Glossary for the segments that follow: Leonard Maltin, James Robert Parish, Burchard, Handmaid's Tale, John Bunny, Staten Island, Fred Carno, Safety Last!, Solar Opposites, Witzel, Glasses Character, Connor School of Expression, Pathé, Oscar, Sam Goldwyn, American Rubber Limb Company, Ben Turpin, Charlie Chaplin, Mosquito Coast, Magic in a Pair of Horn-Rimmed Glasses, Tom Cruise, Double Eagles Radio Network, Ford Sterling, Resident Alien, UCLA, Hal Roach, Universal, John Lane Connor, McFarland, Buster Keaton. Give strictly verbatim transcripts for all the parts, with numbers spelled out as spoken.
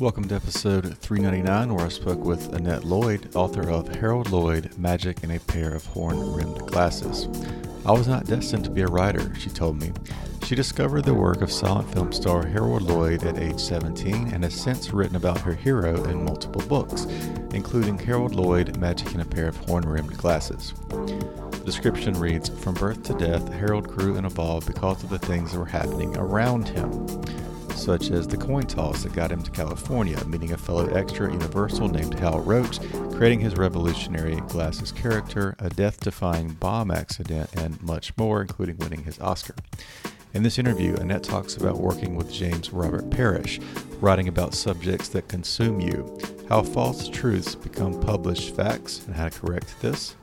Welcome to episode three ninety-nine, where I spoke with Annette Lloyd, author of Harold Lloyd, Magic in a Pair of Horn-Rimmed Glasses. I was not destined to be a writer, she told me. She discovered the work of silent film star Harold Lloyd at age seventeen and has since written about her hero in multiple books, including Harold Lloyd, Magic in a Pair of Horn-Rimmed Glasses. The description reads, from birth to death, Harold grew and evolved because of the things that were happening around him, such as the coin toss that got him to California, meeting a fellow extra at Universal named Hal Roach, creating his revolutionary Glasses Character, a death-defying bomb accident, and much more, including winning his Oscar. In this interview, Annette talks about working with James Robert Parish, writing about subjects that consume you, how false truths become published facts, and how to correct this,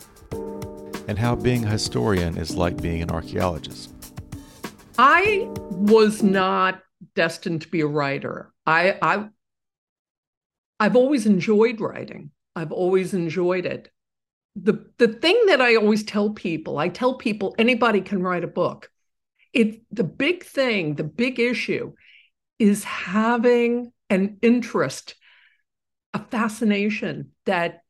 and how being a historian is like being an archaeologist. I was not destined to be a writer. I, I, I've always enjoyed writing. I've always enjoyed it. The, the thing that I always tell people, I tell people anybody can write a book. It, the big thing, the big issue is having an interest, a fascination that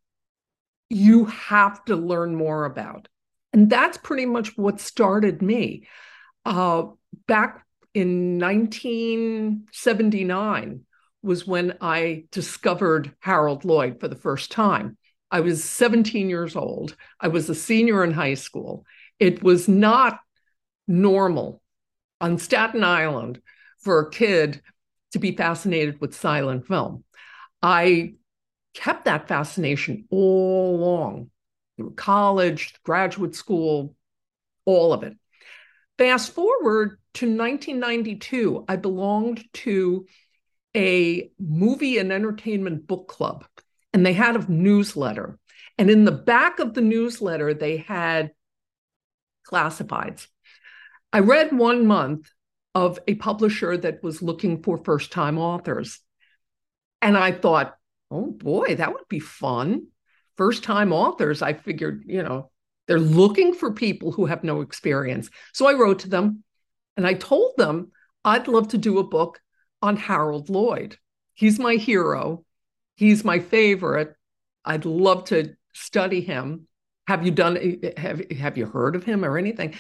you have to learn more about. And that's pretty much what started me. Uh, back in nineteen seventy-nine was when I discovered Harold Lloyd for the first time. I was seventeen years old. I was a senior in high school. It was not normal on Staten Island for a kid to be fascinated with silent film. I kept that fascination all along, through college, graduate school, all of it. Fast forward to nineteen ninety-two, I belonged to a movie and entertainment book club, and they had a newsletter. And in the back of the newsletter, they had classifieds. I read one month of a publisher that was looking for first-time authors. And I thought, oh boy, that would be fun. First-time authors, I figured, you know, they're looking for people who have no experience. So I wrote to them and I told them I'd love to do a book on Harold Lloyd. He's my hero. He's my favorite. I'd love to study him. Have you done, have, have you heard of him or anything?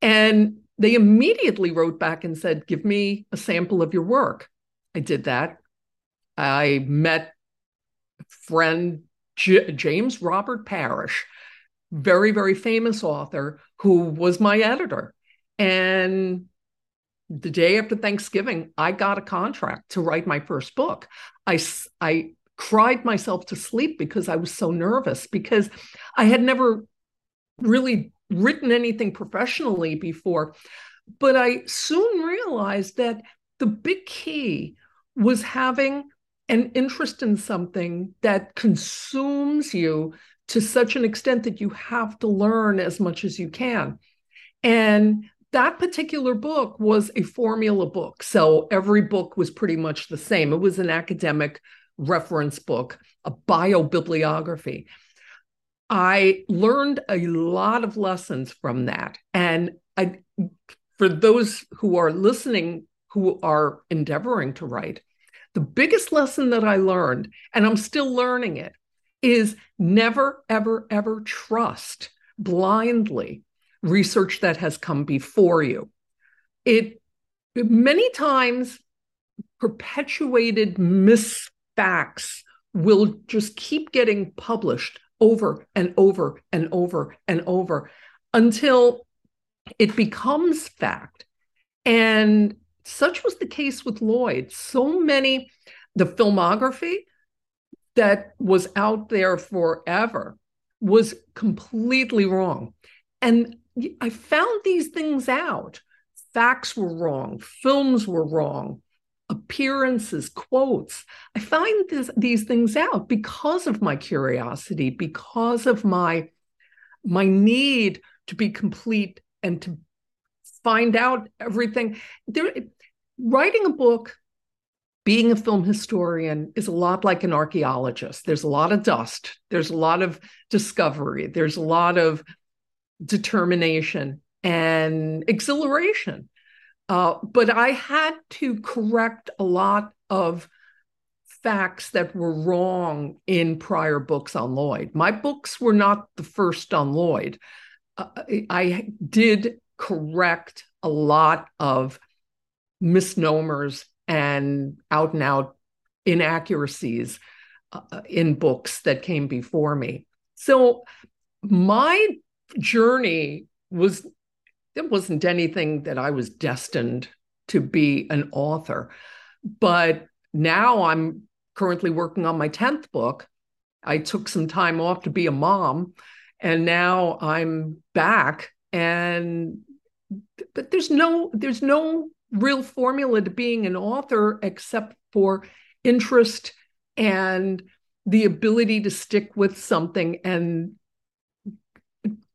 And they immediately wrote back and said, give me a sample of your work. I did that. I met friend J- James Robert Parish, very, very famous author who was my editor. And the day after Thanksgiving, I got a contract to write my first book. I, I cried myself to sleep because I was so nervous, because I had never really written anything professionally before. But I soon realized that the big key was having an interest in something that consumes you to such an extent that you have to learn as much as you can. And that particular book was a formula book. So every book was pretty much the same. It was an academic reference book, a biobibliography. I learned a lot of lessons from that. And I, for those who are listening, who are endeavoring to write, the biggest lesson that I learned, and I'm still learning it, is never, ever, ever trust blindly research that has come before you. It many times perpetuated misfacts will just keep getting published over and over and over and over until it becomes fact. And such was the case with Lloyd. So many, the filmography that was out there forever was completely wrong. And I found these things out. Facts were wrong. Films were wrong. appearances, quotes. I find this, these things out because of my curiosity, because of my, my need to be complete and to find out everything. There, writing a book, being a film historian is a lot like an archaeologist. There's a lot of dust. There's a lot of discovery. There's a lot of determination and exhilaration. Uh, but I had to correct a lot of facts that were wrong in prior books on Lloyd. My books were not the first on Lloyd. Uh, I did correct a lot of misnomers and out and out inaccuracies uh, in books that came before me. So my journey was, it wasn't anything that I was destined to be an author. But now I'm currently working on my tenth book. I took some time off to be a mom, and now I'm back. And but there's no, there's no real formula to being an author except for interest and the ability to stick with something and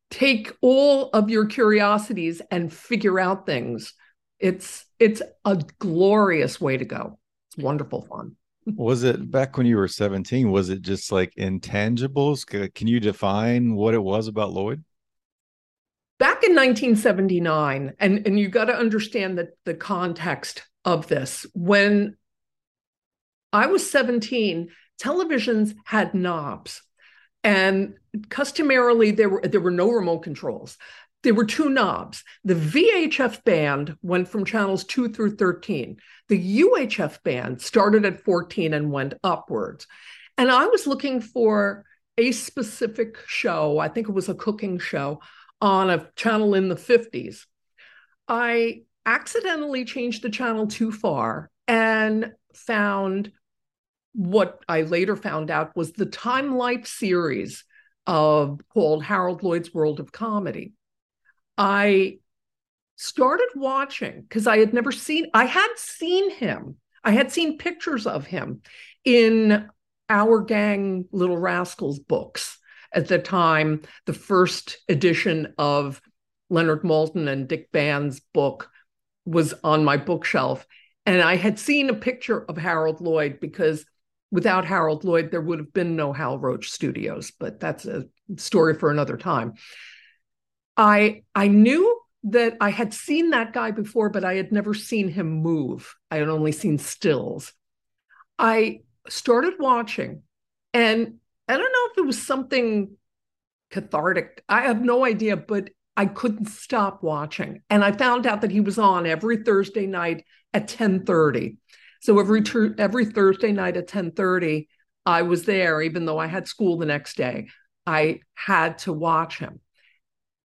take all of your curiosities and figure out things. It's it's a glorious way to go. It's wonderful fun. Was it back when you were seventeen, was it just like intangibles? Can you define what it was about Lloyd? Back in nineteen seventy-nine, and, and you got to understand the, the context of this. When I was seventeen, televisions had knobs, and customarily there were there were no remote controls. There were two knobs. The V H F band went from channels two through thirteen. The U H F band started at fourteen and went upwards. And I was looking for a specific show. I think it was a cooking show on a channel in the fifties. I accidentally changed the channel too far and found what I later found out was the Time Life series of, called Harold Lloyd's World of Comedy. I started watching because I had never seen, I had seen him. I had seen pictures of him in Our Gang Little Rascals books. At the time, the first edition of Leonard Maltin and Dick Band's book was on my bookshelf. And I had seen a picture of Harold Lloyd because without Harold Lloyd, there would have been no Hal Roach Studios, but that's a story for another time. I, I knew that I had seen that guy before, but I had never seen him move. I had only seen stills. I started watching, and I don't know if it was something cathartic. I have no idea, but I couldn't stop watching. And I found out that he was on every Thursday night at ten thirty. So every every Thursday night at ten thirty, I was there, even though I had school the next day. I had to watch him.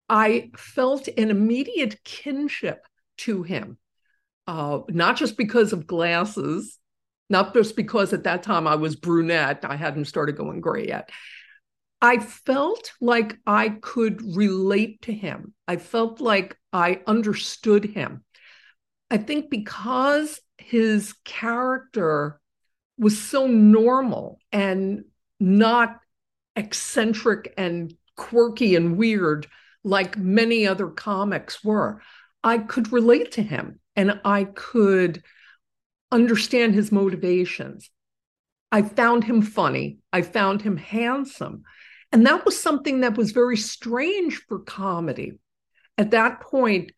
I felt an immediate kinship to him, uh, not just because of glasses, not just because at that time I was brunette, I hadn't started going gray yet. I felt like I could relate to him. I felt like I understood him. I think because his character was so normal and not eccentric and quirky and weird like many other comics were, I could relate to him and I could understand his motivations. I found him funny. I found him handsome. And that was something that was very strange for comedy. At that point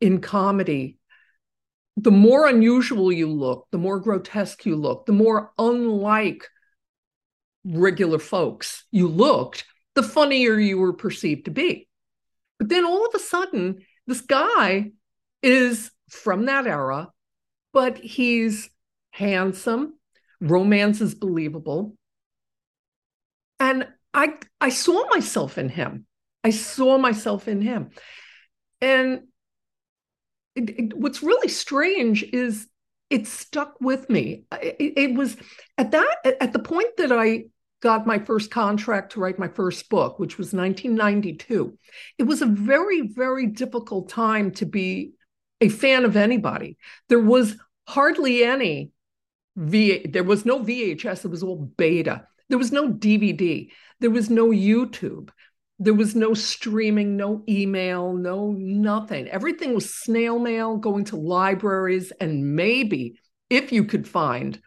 in comedy, the more unusual you look, the more grotesque you look, the more unlike regular folks you looked, the funnier you were perceived to be. But then all of a sudden, this guy is from that era, but he's handsome, romance is believable. And I I saw myself in him. I saw myself in him. And it, it, what's really strange is it stuck with me. It, it was at that, at the point that I got my first contract to write my first book, which was nineteen ninety-two. It was a very, very difficult time to be a fan of anybody. There was hardly any. V there was no V H S. It was all beta. There was no D V D. There was no YouTube. There was no streaming, no email, no nothing. Everything was snail mail, going to libraries, and maybe if you could find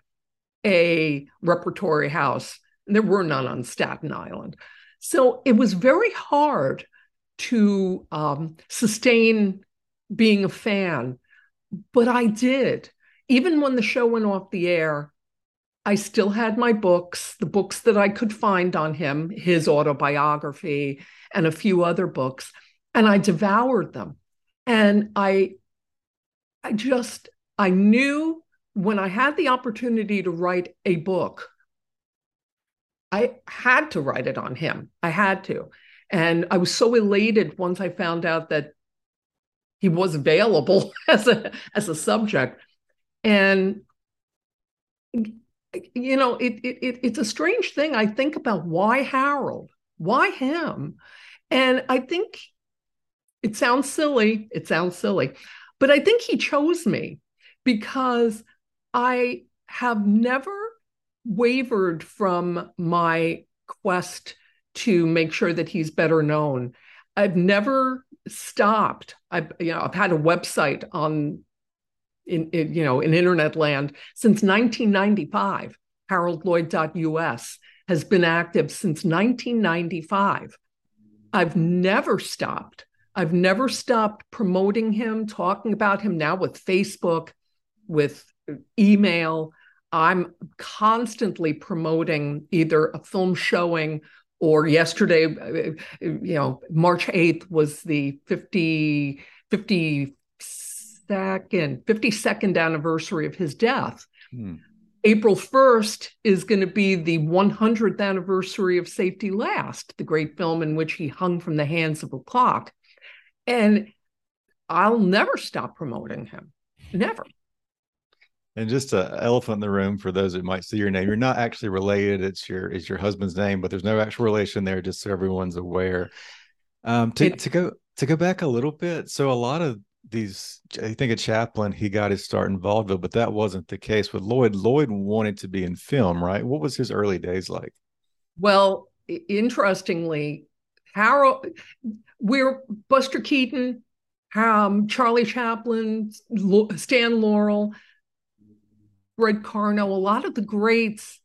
a repertory house, there were none on Staten Island. So it was very hard to um, sustain being a fan, but I did. Even when the show went off the air, I still had my books, the books that I could find on him, his autobiography and a few other books, and I devoured them. And I, I just, I knew when I had the opportunity to write a book, I had to write it on him. I had to. And I was so elated once I found out that he was available as a, as a subject. And, you know, it, it, it it's a strange thing. I think about why Harold, why him? And I think it sounds silly. It sounds silly, but I think he chose me because I have never wavered from my quest to make sure that he's better known. I've never stopped. I've, you know, I've had a website on In, in, you know, in internet land since nineteen ninety-five. Harold Lloyd dot U S has been active since nineteen ninety-five. I've never stopped. I've never stopped promoting him, talking about him now with Facebook, with email. I'm constantly promoting either a film showing or yesterday, you know, March eighth was the fifty, fifty-second, fifty-second anniversary of his death. Hmm. April first is going to be the one hundredth anniversary of Safety Last!, the great film in which he hung from the hands of a clock. And I'll never stop promoting him. Never. And just an elephant in the room for those that might see your name. You're not actually related. It's your, it's your husband's name, but there's no actual relation there, just so everyone's aware. Um, to, it, to go, to go back a little bit. So a lot of these, I think a Chaplin, he got his start in vaudeville, but that wasn't the case with Lloyd. Lloyd wanted to be in film, right? What was his early days like? Well, interestingly, Harold, we're Buster Keaton, um, Charlie Chaplin, Stan Laurel, Fred Carno, a lot of the greats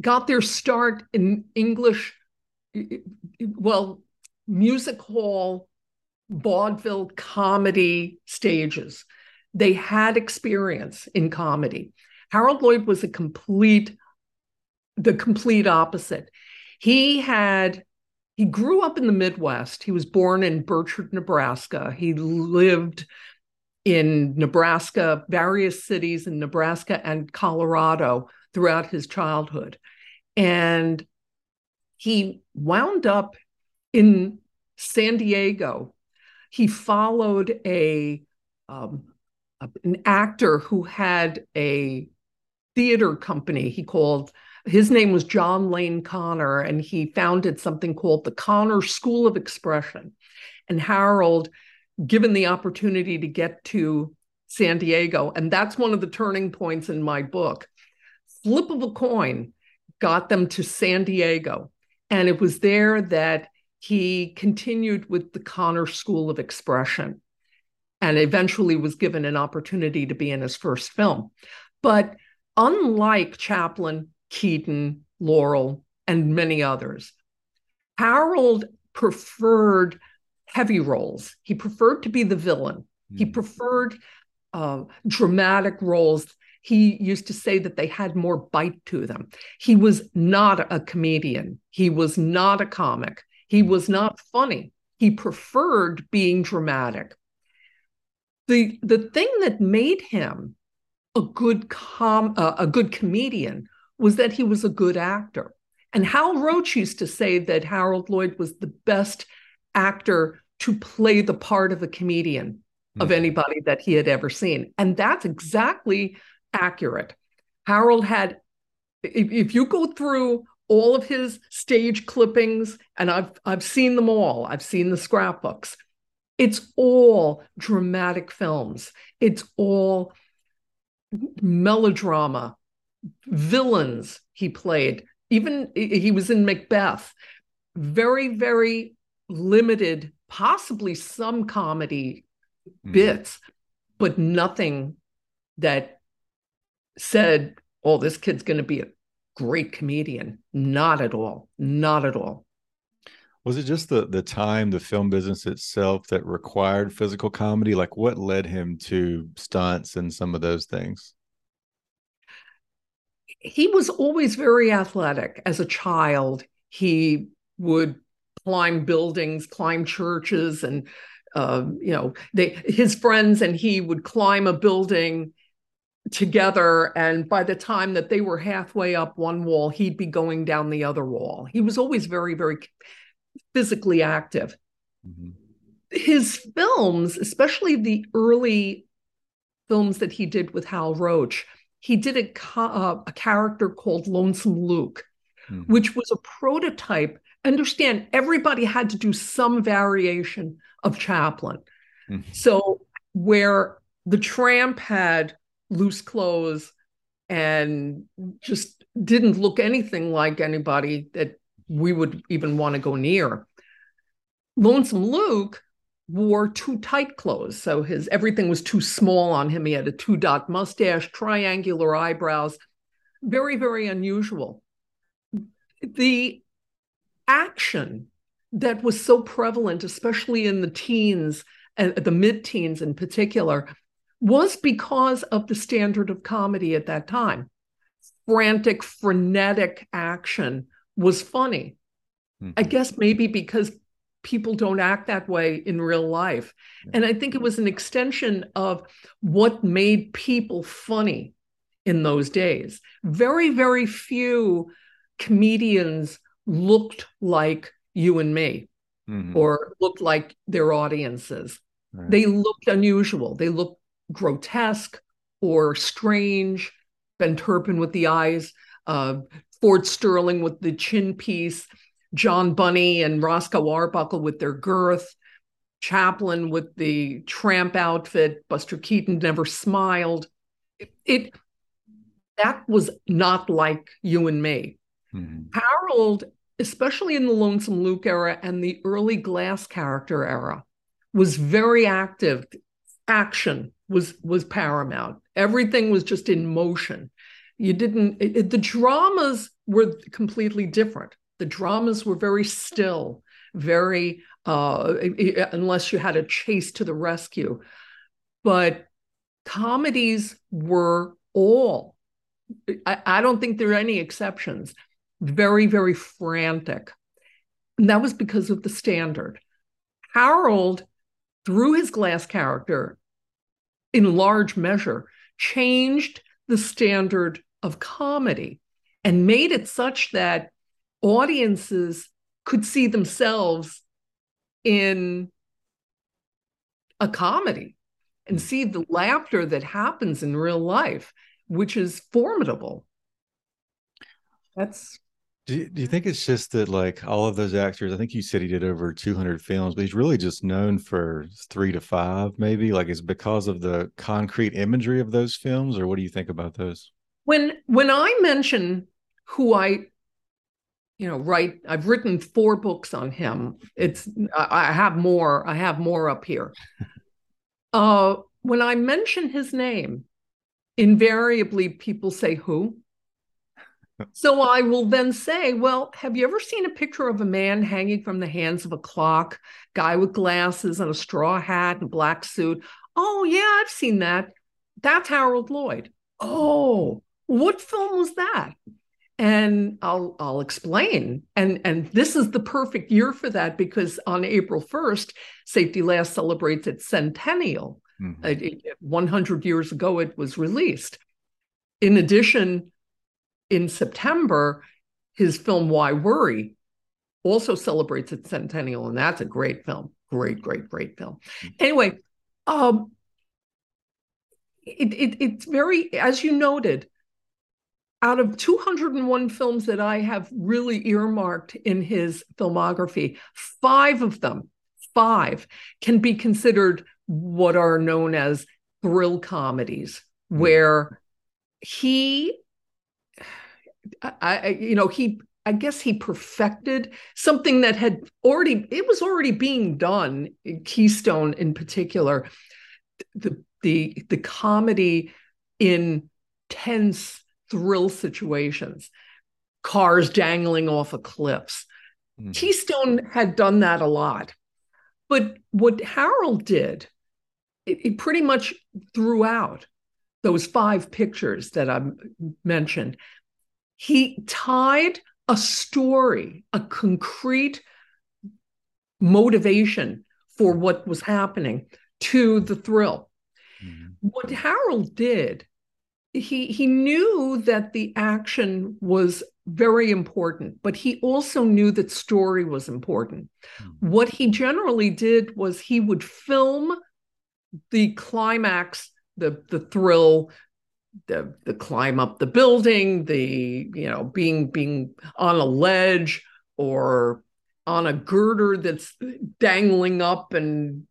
got their start in English, well, music hall, vaudeville comedy stages. They had experience in comedy. Harold Lloyd was a complete, the complete opposite. He had, he grew up in the Midwest. He was born in Burchard, Nebraska. He lived in Nebraska, various cities in Nebraska and Colorado throughout his childhood. And he wound up in San Diego. He followed a um, an actor who had a theater company. He called, his name was John Lane Connor, and he founded something called the Connor School of Expression. And Harold, given the opportunity to get to San Diego, and that's one of the turning points in my book, flip of a coin got them to San Diego. And it was there that he continued with the Connor School of Expression and eventually was given an opportunity to be in his first film. But unlike Chaplin, Keaton, Laurel, and many others, Harold preferred heavy roles. He preferred to be the villain. Mm. He preferred uh, dramatic roles. He used to say that they had more bite to them. He was not a comedian. He was not a comic. He was not funny. He preferred being dramatic. The, the thing that made him a good com, uh, a good comedian was that he was a good actor. And Hal Roach used to say that Harold Lloyd was the best actor to play the part of a comedian mm. of anybody that he had ever seen. And that's exactly accurate. Harold had, if, if you go through all of his stage clippings, and I've I've seen them all. I've seen the scrapbooks. It's all dramatic films. It's all melodrama, villains he played. Even he was in Macbeth. Very, very limited, possibly some comedy bits, mm. but nothing that said, oh, this kid's going to be a great comedian. Not at all. Not at all. Was it just the the time, the film business itself, that required physical comedy? Like, what led him to stunts and some of those things? He was always very athletic. As a child, he would climb buildings, climb churches, and uh, you know, they his friends and he would climb a building together, and by the time that they were halfway up one wall, he'd be going down the other wall. He was always very, very physically active. Mm-hmm. His films, especially the early films that he did with Hal Roach, he did a, uh, a character called Lonesome Luke, mm-hmm. which was a prototype. Understand, everybody had to do some variation of Chaplin. Mm-hmm. So where the tramp had loose clothes and just didn't look anything like anybody that we would even want to go near, Lonesome Luke wore too tight clothes. So his everything was too small on him. He had a two-dot mustache, triangular eyebrows, very, very unusual. The action that was so prevalent, especially in the teens, and the mid-teens in particular, was because of the standard of comedy at that time. Frantic, frenetic action was funny. Mm-hmm. I guess maybe because people don't act that way in real life. Yeah. And I think it was an extension of what made people funny in those days. Very, very few comedians looked like you and me, mm-hmm. or looked like their audiences. Right. They looked unusual. They looked grotesque or strange. Ben Turpin with the eyes, uh, Ford Sterling with the chin piece, John Bunny and Roscoe Arbuckle with their girth, Chaplin with the tramp outfit, Buster Keaton never smiled. It, it that was not like you and me. Mm-hmm. Harold, especially in the Lonesome Luke era and the early Glass Character era, was very active. Action was was paramount. Everything was just in motion. You didn't, it, it, the dramas were completely different. The dramas were very still, very, uh, unless you had a chase to the rescue. But comedies were all, I, I don't think there are any exceptions, very, very frantic. And that was because of the standard. Harold, through his Glass Character, in large measure, changed the standard of comedy and made it such that audiences could see themselves in a comedy and see the laughter that happens in real life, which is formidable. That's... Do you, do you think it's just that, like, all of those actors, I think you said he did over two hundred films, but he's really just known for three to five, maybe? Like, it's because of the concrete imagery of those films, or what do you think about those? When when I mention who I, you know, write, I've written four books on him. It's, I, I have more, I have more up here. uh, when I mention his name, invariably people say, who? So I will then say, well, have you ever seen a picture of a man hanging from the hands of a clock, guy with glasses and a straw hat and black suit? Oh, yeah, I've seen that. That's Harold Lloyd. Oh, what film was that? And I'll I'll explain. And, and this is the perfect year for that, because on April first, Safety Last! Celebrates its centennial. Mm-hmm. It, it, one hundred years ago, it was released. In addition, in September, his film Why Worry also celebrates its centennial, and that's a great film. Great, great, great film. Anyway, um, it, it, it's very, as you noted, out of two hundred one films that I have really earmarked in his filmography, five of them, five, can be considered what are known as thrill comedies, where he, I, you know, he, I guess he perfected something that had already, it was already being done in Keystone in particular, the, the, the comedy in tense thrill situations, cars dangling off of cliffs. Mm-hmm. Keystone had done that a lot, but what Harold did, it, it pretty much threw out those five pictures that I mentioned. He tied a story, a concrete motivation for what was happening to the thrill. Mm-hmm. What Harold did, he, he knew that the action was very important, but he also knew that story was important. Mm-hmm. What he generally did was he would film the climax, the, the thrill, the the climb up the building, the, you know, being being on a ledge or on a girder that's dangling up, and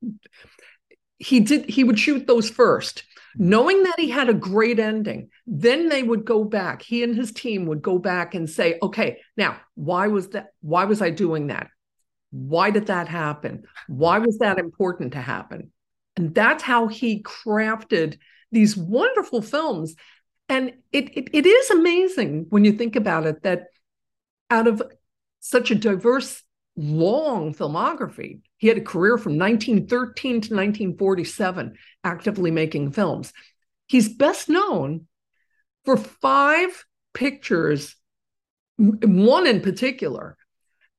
he did he would shoot those first, knowing that he had a great ending. Then they would go back, he and his team would go back and say, okay, now why was that, why was I doing that, why did that happen, why was that important to happen? And that's how he crafted these wonderful films. And it, it it is amazing when you think about it, that out of such a diverse, long filmography, he had a career from nineteen thirteen to nineteen forty-seven, actively making films. He's best known for five pictures, one in particular,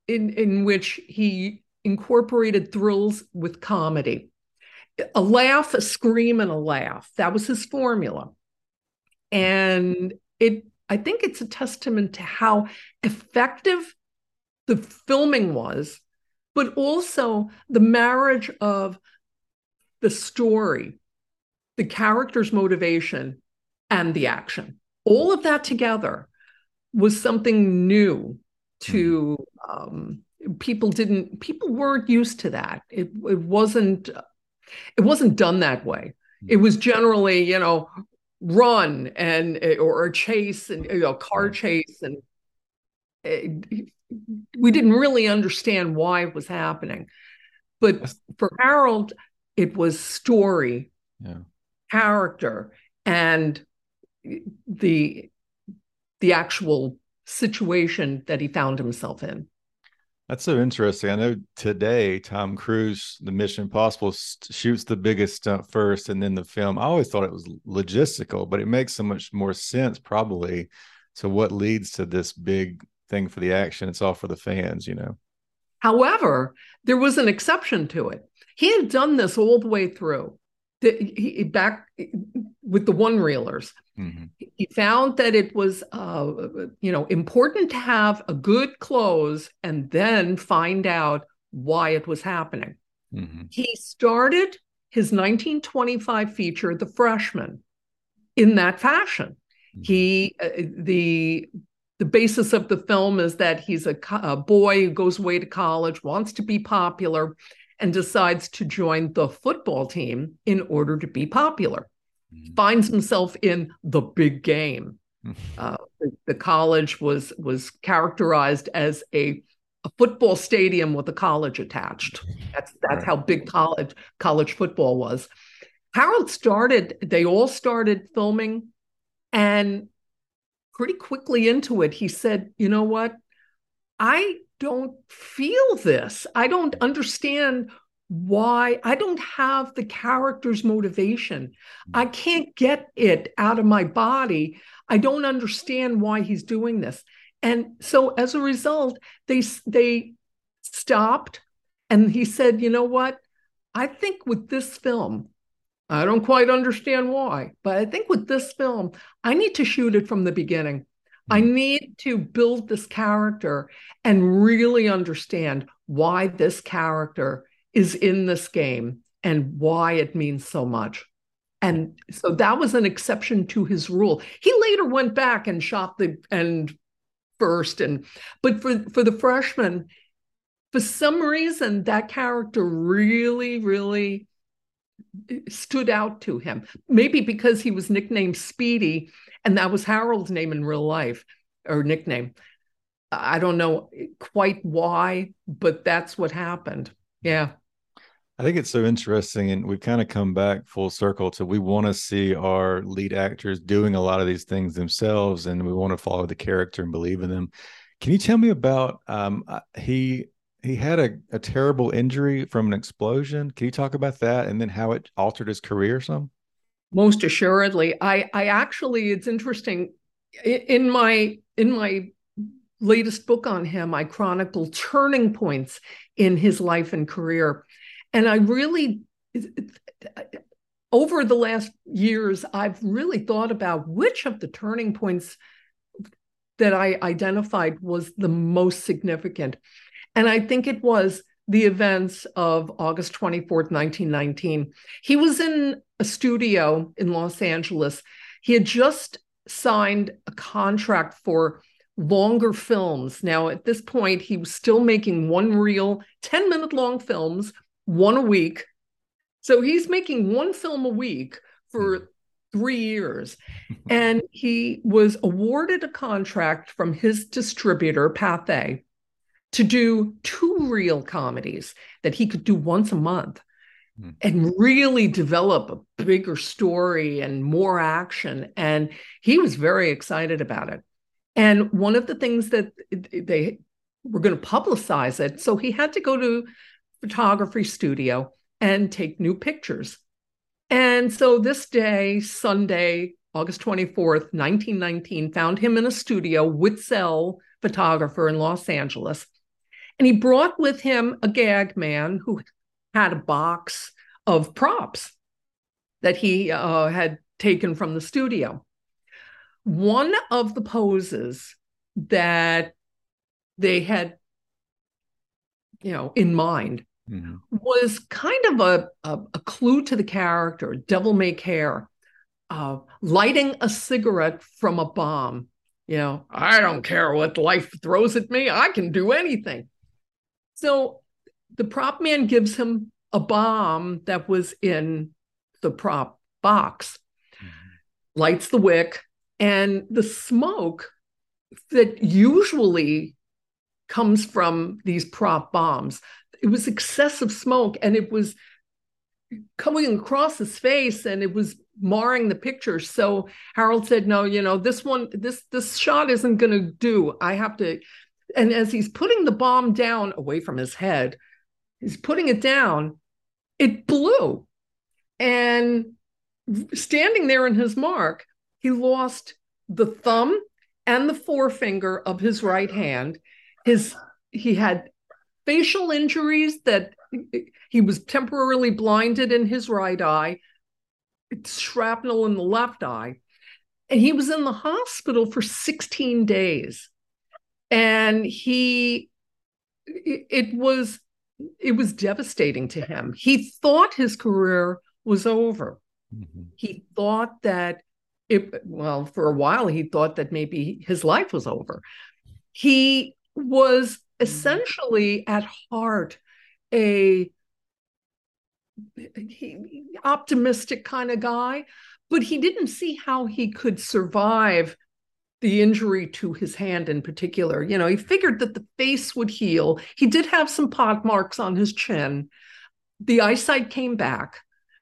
in, in which he incorporated thrills with comedy. A laugh, a scream, and a laugh. That was his formula. And it, I think it's a testament to how effective the filming was, but also the marriage of the story, the character's motivation, and the action. All of that together was something new to um, people didn't, people weren't used to that. It, it wasn't... It wasn't done that way. It was generally, you know, run and or a chase and a you know, car chase, and it, we didn't really understand why it was happening. But for Harold, it was story, yeah. character, and the the actual situation that he found himself in. That's so interesting. I know today, Tom Cruise, the Mission Impossible, st- shoots the biggest stunt first and then the film. I always thought it was logistical, but it makes so much more sense probably to what leads to this big thing for the action. It's all for the fans, you know. However, there was an exception to it. He had done this all the way through, the, he, back with the one-reelers. Mm-hmm. He found that it was, uh, you know, important to have a good close and then find out why it was happening. Mm-hmm. He started his nineteen twenty-five feature, The Freshman, in that fashion. Mm-hmm. He uh, the the basis of the film is that he's a, co- a boy who goes away to college, wants to be popular, and decides to join the football team in order to be popular. Finds himself in the big game. Uh, the, the college was was characterized as a, a football stadium with a college attached. That's that's right. How big college college football was. Harold started. They all started filming, and pretty quickly into it, he said, "You know what? I don't feel this. I don't understand." Why I don't have the character's motivation. I can't get it out of my body. I don't understand why he's doing this. And so as a result, they they stopped, and he said, you know what? I think with this film, I don't quite understand why, but I think with this film, I need to shoot it from the beginning. I need to build this character and really understand why this character is in this game and why it means so much. And so that was an exception to his rule. He later went back and shot the end first. And but for, for the Freshman, for some reason, that character really, really stood out to him. Maybe because he was nicknamed Speedy, and that was Harold's name in real life, or nickname. I don't know quite why, but that's what happened. Yeah. I think it's so interesting, and we've kind of come back full circle to we want to see our lead actors doing a lot of these things themselves, and we want to follow the character and believe in them. Can you tell me about, um, he he had a, a terrible injury from an explosion. Can you talk about that and then how it altered his career some? Most assuredly. I, I actually, it's interesting, in my in my latest book on him, I chronicle turning points in his life and career. And I really, over the last years, I've really thought about which of the turning points that I identified was the most significant. And I think it was the events of August twenty-fourth, nineteen nineteen. He was in a studio in Los Angeles. He had just signed a contract for longer films. Now, at this point, he was still making one-reel, ten-minute long films, one a week. So he's making one film a week for three years. And he was awarded a contract from his distributor, Pathé, to do two reel comedies that he could do once a month mm. and really develop a bigger story and more action. And he was very excited about it. And one of the things that they were going to publicize it, so he had to go to photography studio and take new pictures. And so this day, Sunday, August twenty-fourth, nineteen nineteen, found him in a studio, Witzel photographer in Los Angeles. And he brought with him a gag man who had a box of props that he uh, had taken from the studio. One of the poses that they had, you know, in mind Mm-hmm. was kind of a, a, a clue to the character, devil may care, uh, lighting a cigarette from a bomb. You know, I don't care what life throws at me. I can do anything. So the prop man gives him a bomb that was in the prop box, Mm-hmm. lights the wick, and the smoke that usually comes from these prop bombs. It was excessive smoke, and it was coming across his face, and it was marring the picture. So Harold said, no, you know, this one, this, this shot isn't going to do. I have to. And as he's putting the bomb down away from his head, he's putting it down, it blew. And standing there in his mark, he lost the thumb and the forefinger of his right hand. His, he had facial injuries that he was temporarily blinded in his right eye, shrapnel in the left eye. And he was in the hospital for sixteen days. And he, it was, it was devastating to him. He thought his career was over. Mm-hmm. He thought that it, well, for a while, he thought that maybe his life was over. He was essentially at heart a he, optimistic kind of guy, but he didn't see how he could survive the injury to his hand in particular. You know, he figured that the face would heal. He did have some pock marks on his chin. The eyesight came back.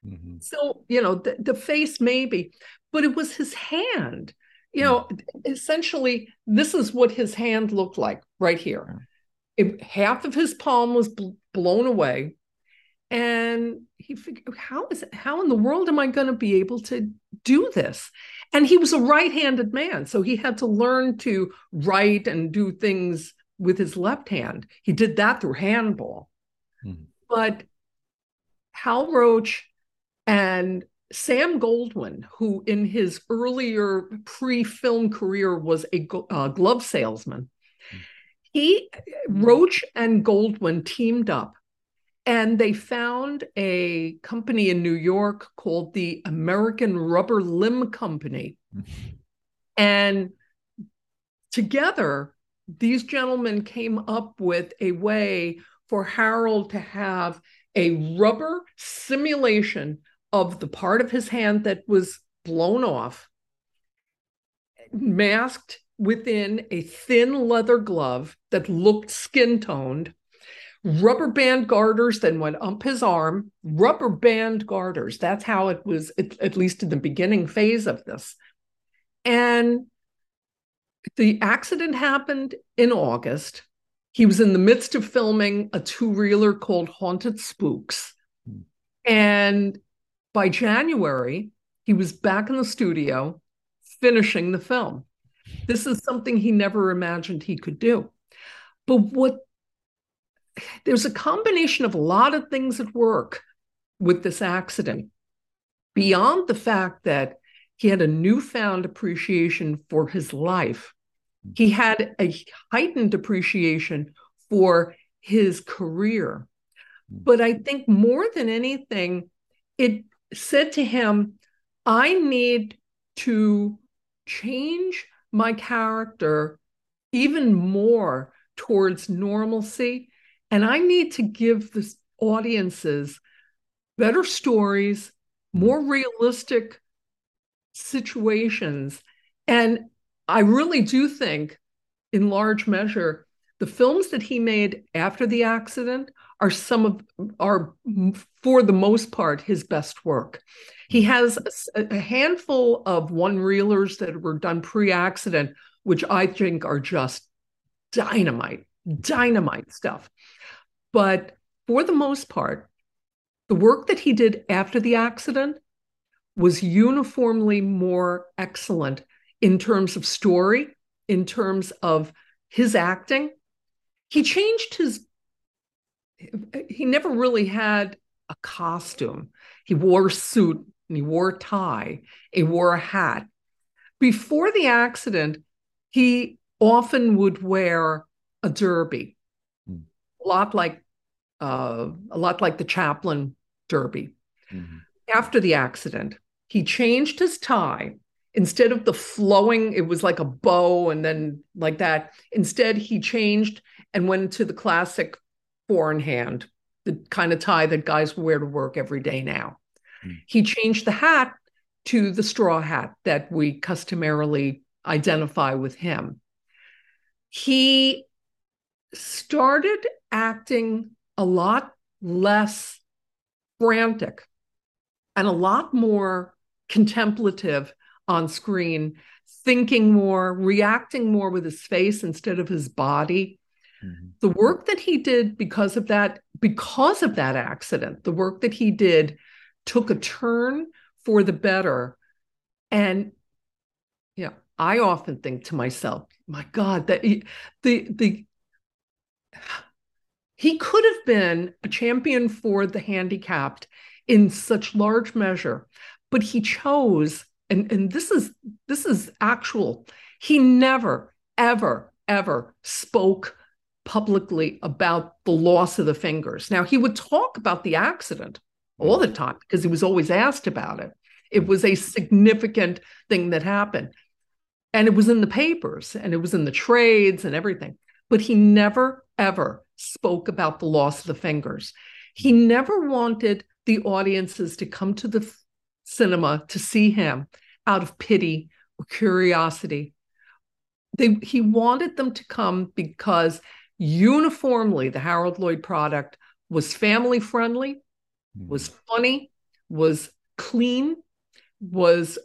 Mm-hmm. So, you know, the, the face maybe, but it was his hand. You know, essentially, this is what his hand looked like right here. It, half of his palm was bl- blown away. And he figured, how is it, how in the world am I going to be able to do this? And he was a right-handed man, so he had to learn to write and do things with his left hand. He did that through handball. Mm-hmm. But Hal Roach and Sam Goldwyn, who in his earlier pre-film career was a uh, glove salesman, he, Roach and Goldwyn teamed up, and they found a company in New York called the American Rubber Limb Company. And together, these gentlemen came up with a way for Harold to have a rubber simulation of the part of his hand that was blown off, masked within a thin leather glove that looked skin-toned, rubber band garters then went up his arm, rubber band garters. That's how it was, at, at least in the beginning phase of this. And the accident happened in August. He was in the midst of filming a two-reeler called Haunted Spooks. Mm. And by January, he was back in the studio finishing the film. This is something he never imagined he could do. But what there's a combination of a lot of things at work with this accident, beyond the fact that he had a newfound appreciation for his life. He had a heightened appreciation for his career. But I think more than anything, it said to him, I need to change my character even more towards normalcy. And I need to give the audiences better stories, more realistic situations. And I really do think, in large measure, the films that he made after the accident are some of, are for the most part, his best work. He has a, a handful of one-reelers that were done pre-accident, which I think are just dynamite, dynamite stuff. But for the most part, the work that he did after the accident was uniformly more excellent in terms of story, in terms of his acting. He changed his, he never really had a costume. He wore a suit and he wore a tie, he wore a hat. Before the accident, he often would wear a derby. A lot like uh, a lot like the Chaplin derby. Mm-hmm. After the accident, he changed his tie. Instead of the flowing, it was like a bow and then like that. Instead, he changed and went to the classic four in hand, the kind of tie that guys wear to work every day now. Mm. He changed the hat to the straw hat that we customarily identify with him. He started acting a lot less frantic and a lot more contemplative on screen, thinking more, reacting more with his face instead of his body. Mm-hmm. The work that he did because of that, because of that accident, the work that he did took a turn for the better. And yeah, you know, I often think to myself, my God, that he, the the he could have been a champion for the handicapped in such large measure, but he chose, and, and this is this is actual, he never, ever, ever spoke publicly about the loss of the fingers. Now, he would talk about the accident all the time because he was always asked about it. It was a significant thing that happened. And it was in the papers, and it was in the trades and everything. But he never, ever spoke about the loss of the fingers. He never wanted the audiences to come to the cinema to see him out of pity or curiosity. They, he wanted them to come because uniformly the Harold Lloyd product was family friendly, was funny, was clean, was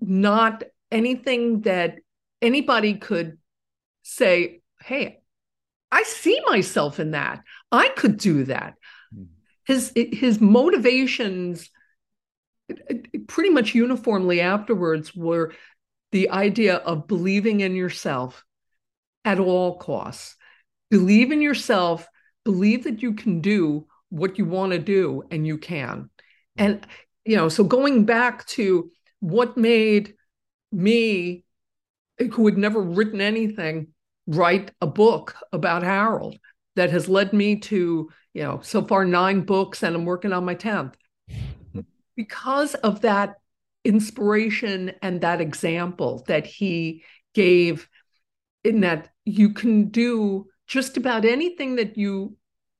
not anything that anybody could say, hey, I see myself in that. I could do that. His his motivations pretty much uniformly afterwards were the idea of believing in yourself at all costs. Believe in yourself, believe that you can do what you want to do, and you can. And, you know, so going back to what made me, who had never written anything, write a book about Harold that has led me to, you know, so far nine books, and I'm working on my tenth. Because of that inspiration and that example that he gave, in that you can do just about anything that you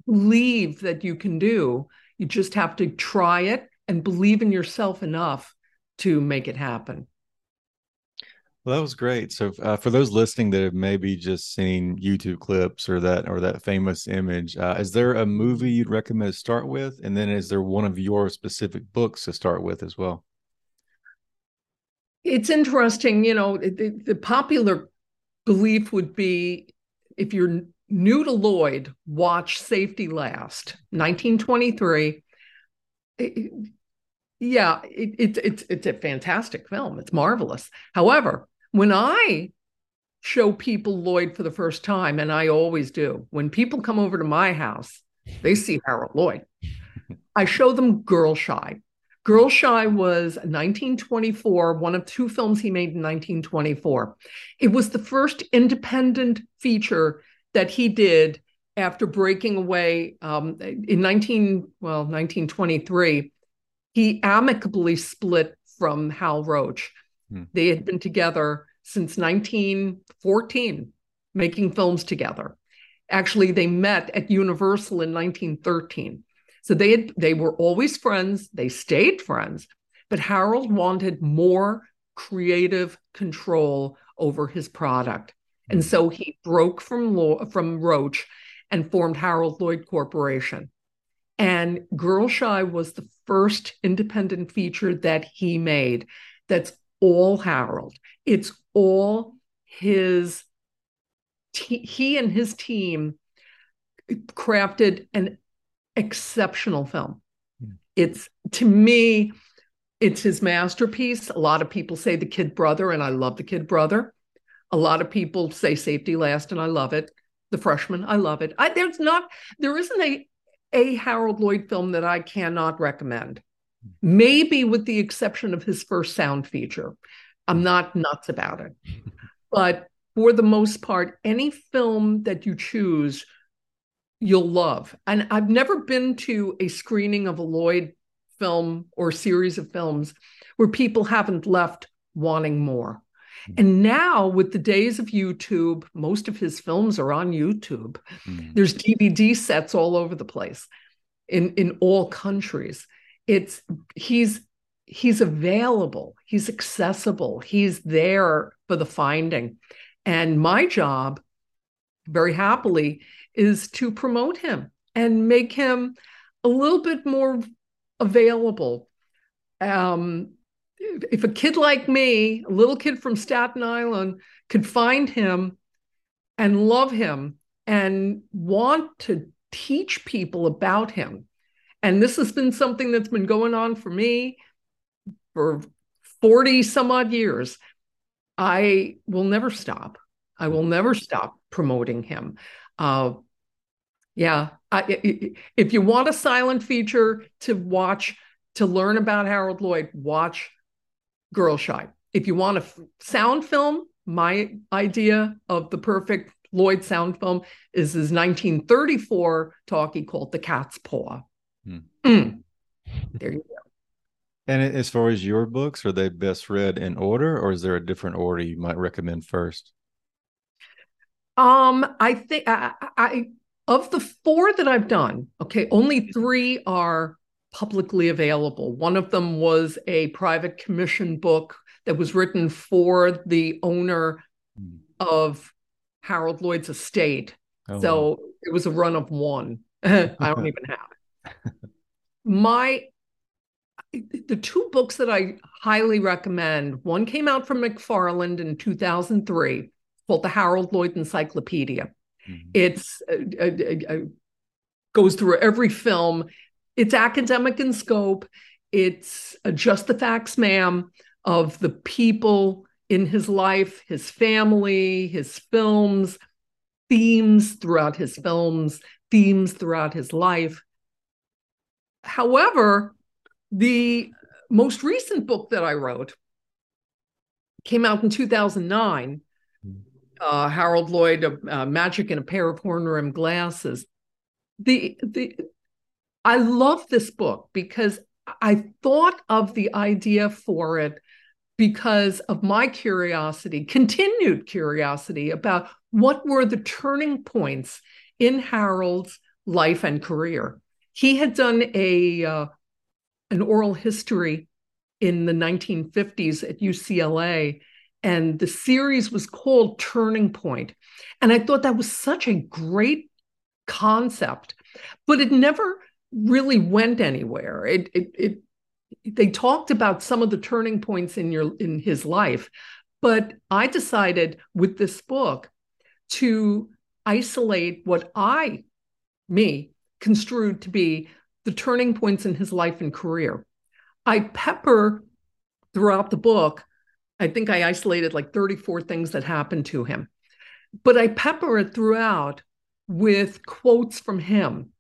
believe that you can do. You just have to try it and believe in yourself enough to make it happen. Well, that was great. So uh, for those listening that have maybe just seen YouTube clips or that or that famous image, uh, is there a movie you'd recommend to start with? And then is there one of your specific books to start with as well? It's interesting. You know, the, the popular belief would be, if you're new to Lloyd, watch Safety Last, nineteen twenty-three. It, yeah, it, it, it's, it's a fantastic film. It's marvelous. However, when I show people Lloyd for the first time, and I always do, when people come over to my house, they see Harold Lloyd. I show them Girl Shy. Girl Shy was nineteen twenty-four, one of two films he made in nineteen twenty-four. It was the first independent feature that he did after breaking away um, in nineteen, well, nineteen twenty-three. He amicably split from Hal Roach. Hmm. They had been together since nineteen fourteen, making films together. Actually, they met at Universal in nineteen thirteen. So they had, they were always friends. They stayed friends, but Harold wanted more creative control over his product. And so he broke from, from Roach and formed Harold Lloyd Corporation. And Girl Shy was the first independent feature that he made. That's all Harold. It's all his, te- he and his team crafted an exceptional film. It's, to me, it's his masterpiece. A lot of people say The Kid Brother, and I love The Kid Brother. A lot of people say Safety Last, and I love it. The Freshman, I love it. I, there's not, there isn't a, a Harold Lloyd film that I cannot recommend, maybe with the exception of his first sound feature. I'm not nuts about it. But for the most part, any film that you choose, you'll love. And I've never been to a screening of a Lloyd film or series of films where people haven't left wanting more. And now, with the days of YouTube, most of his films are on YouTube. Mm. There's D V D sets all over the place in, in all countries. It's he's he's available, he's accessible, he's there for the finding. And my job, very happily, is to promote him and make him a little bit more available. Um, if a kid like me, a little kid from Staten Island, could find him and love him and want to teach people about him. And this has been something that's been going on for me for forty some odd years. I will never stop. I will never stop promoting him. Uh, yeah. I, if you want a silent feature to watch, to learn about Harold Lloyd, watch Girl Shy. If you want a f- sound film, my idea of the perfect Lloyd sound film is his nineteen thirty-four talkie called The Cat's Paw. Hmm. Mm. There you go. And as far as your books, are they best read in order, or is there a different order you might recommend first? Um, I think I, I of the four that I've done, okay, only three are publicly available. One of them was a private commission book that was written for the owner of Harold Lloyd's estate. Oh, so wow. It was a run of one. I don't even have it. My, the two books that I highly recommend, one came out from McFarland in two thousand three called The Harold Lloyd Encyclopedia. Mm-hmm. It's uh, uh, uh, goes through every film. It's academic in scope. It's just the facts, ma'am, of the people in his life, his family, his films, themes throughout his films, themes throughout his life. However, the most recent book that I wrote came out in two thousand nine, uh, Harold Lloyd, uh, Magic in a Pair of Horn-Rimmed Glasses. The, the, I love this book because I thought of the idea for it because of my curiosity, continued curiosity about what were the turning points in Harold's life and career. He had done a uh, an oral history in the nineteen fifties at U C L A. And the series was called Turning Point. And I thought that was such a great concept, but it never really went anywhere. It, it, it, they talked about some of the turning points in your, in his life, but I decided with this book to isolate what I, me, construed to be the turning points in his life and career. I pepper throughout the book, I think I isolated like thirty-four things that happened to him, but I pepper it throughout with quotes from him,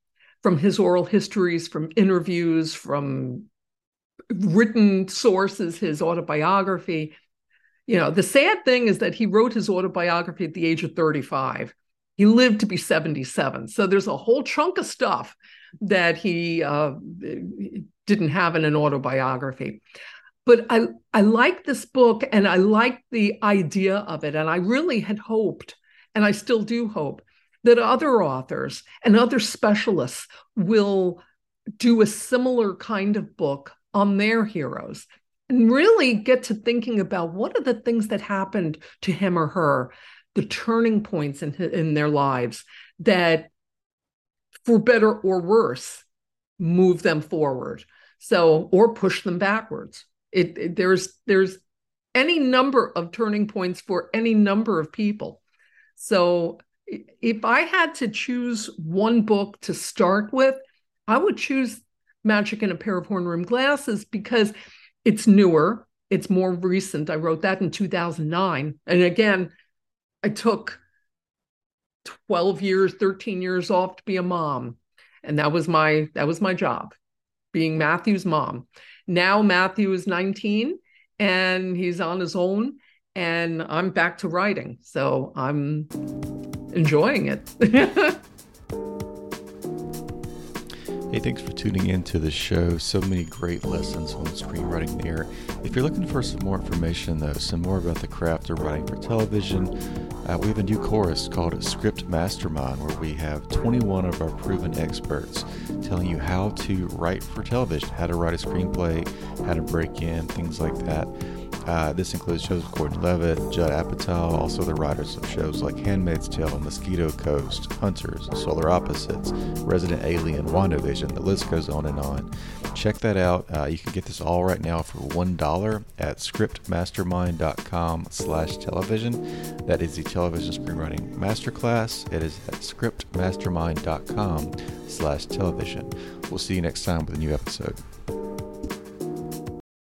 from his oral histories, from interviews, from written sources, his autobiography. You know, the sad thing is that he wrote his autobiography at the age of thirty-five. He lived to be seventy-seven. So there's a whole chunk of stuff that he uh, didn't have in an autobiography. But I, I like this book and I like the idea of it. And I really had hoped, and I still do hope, that other authors and other specialists will do a similar kind of book on their heroes and really get to thinking about what are the things that happened to him or her, the turning points in, in their lives that, for better or worse, move them forward, so, or push them backwards. It, it, there's, there's any number of turning points for any number of people. So if I had to choose one book to start with, I would choose Magic in a Pair of Horn-Rimmed Glasses because it's newer, it's more recent. I wrote that in two thousand nine. And again, I took twelve years, thirteen years off to be a mom. And that was my, that was my job, being Matthew's mom. Now Matthew is nineteen and he's on his own and I'm back to writing. So I'm enjoying it. Hey, thanks for tuning in to the show. So many great lessons on screenwriting there. If you're looking for some more information, though, some more about the craft of writing for television, uh, we have a new course called Script Mastermind, where we have twenty-one of our proven experts telling you how to write for television, how to write a screenplay, how to break in, things like that. Uh, this includes Joseph Gordon-Levitt, Judd Apatow, also the writers of shows like Handmaid's Tale, Mosquito Coast, Hunters, Solar Opposites, Resident Alien, WandaVision. The list goes on and on. Check that out. Uh, you can get this all right now for one dollar at scriptmastermind.com slash television. That is the Television Screenwriting Masterclass. It is at scriptmastermind.com slash television. We'll see you next time with a new episode.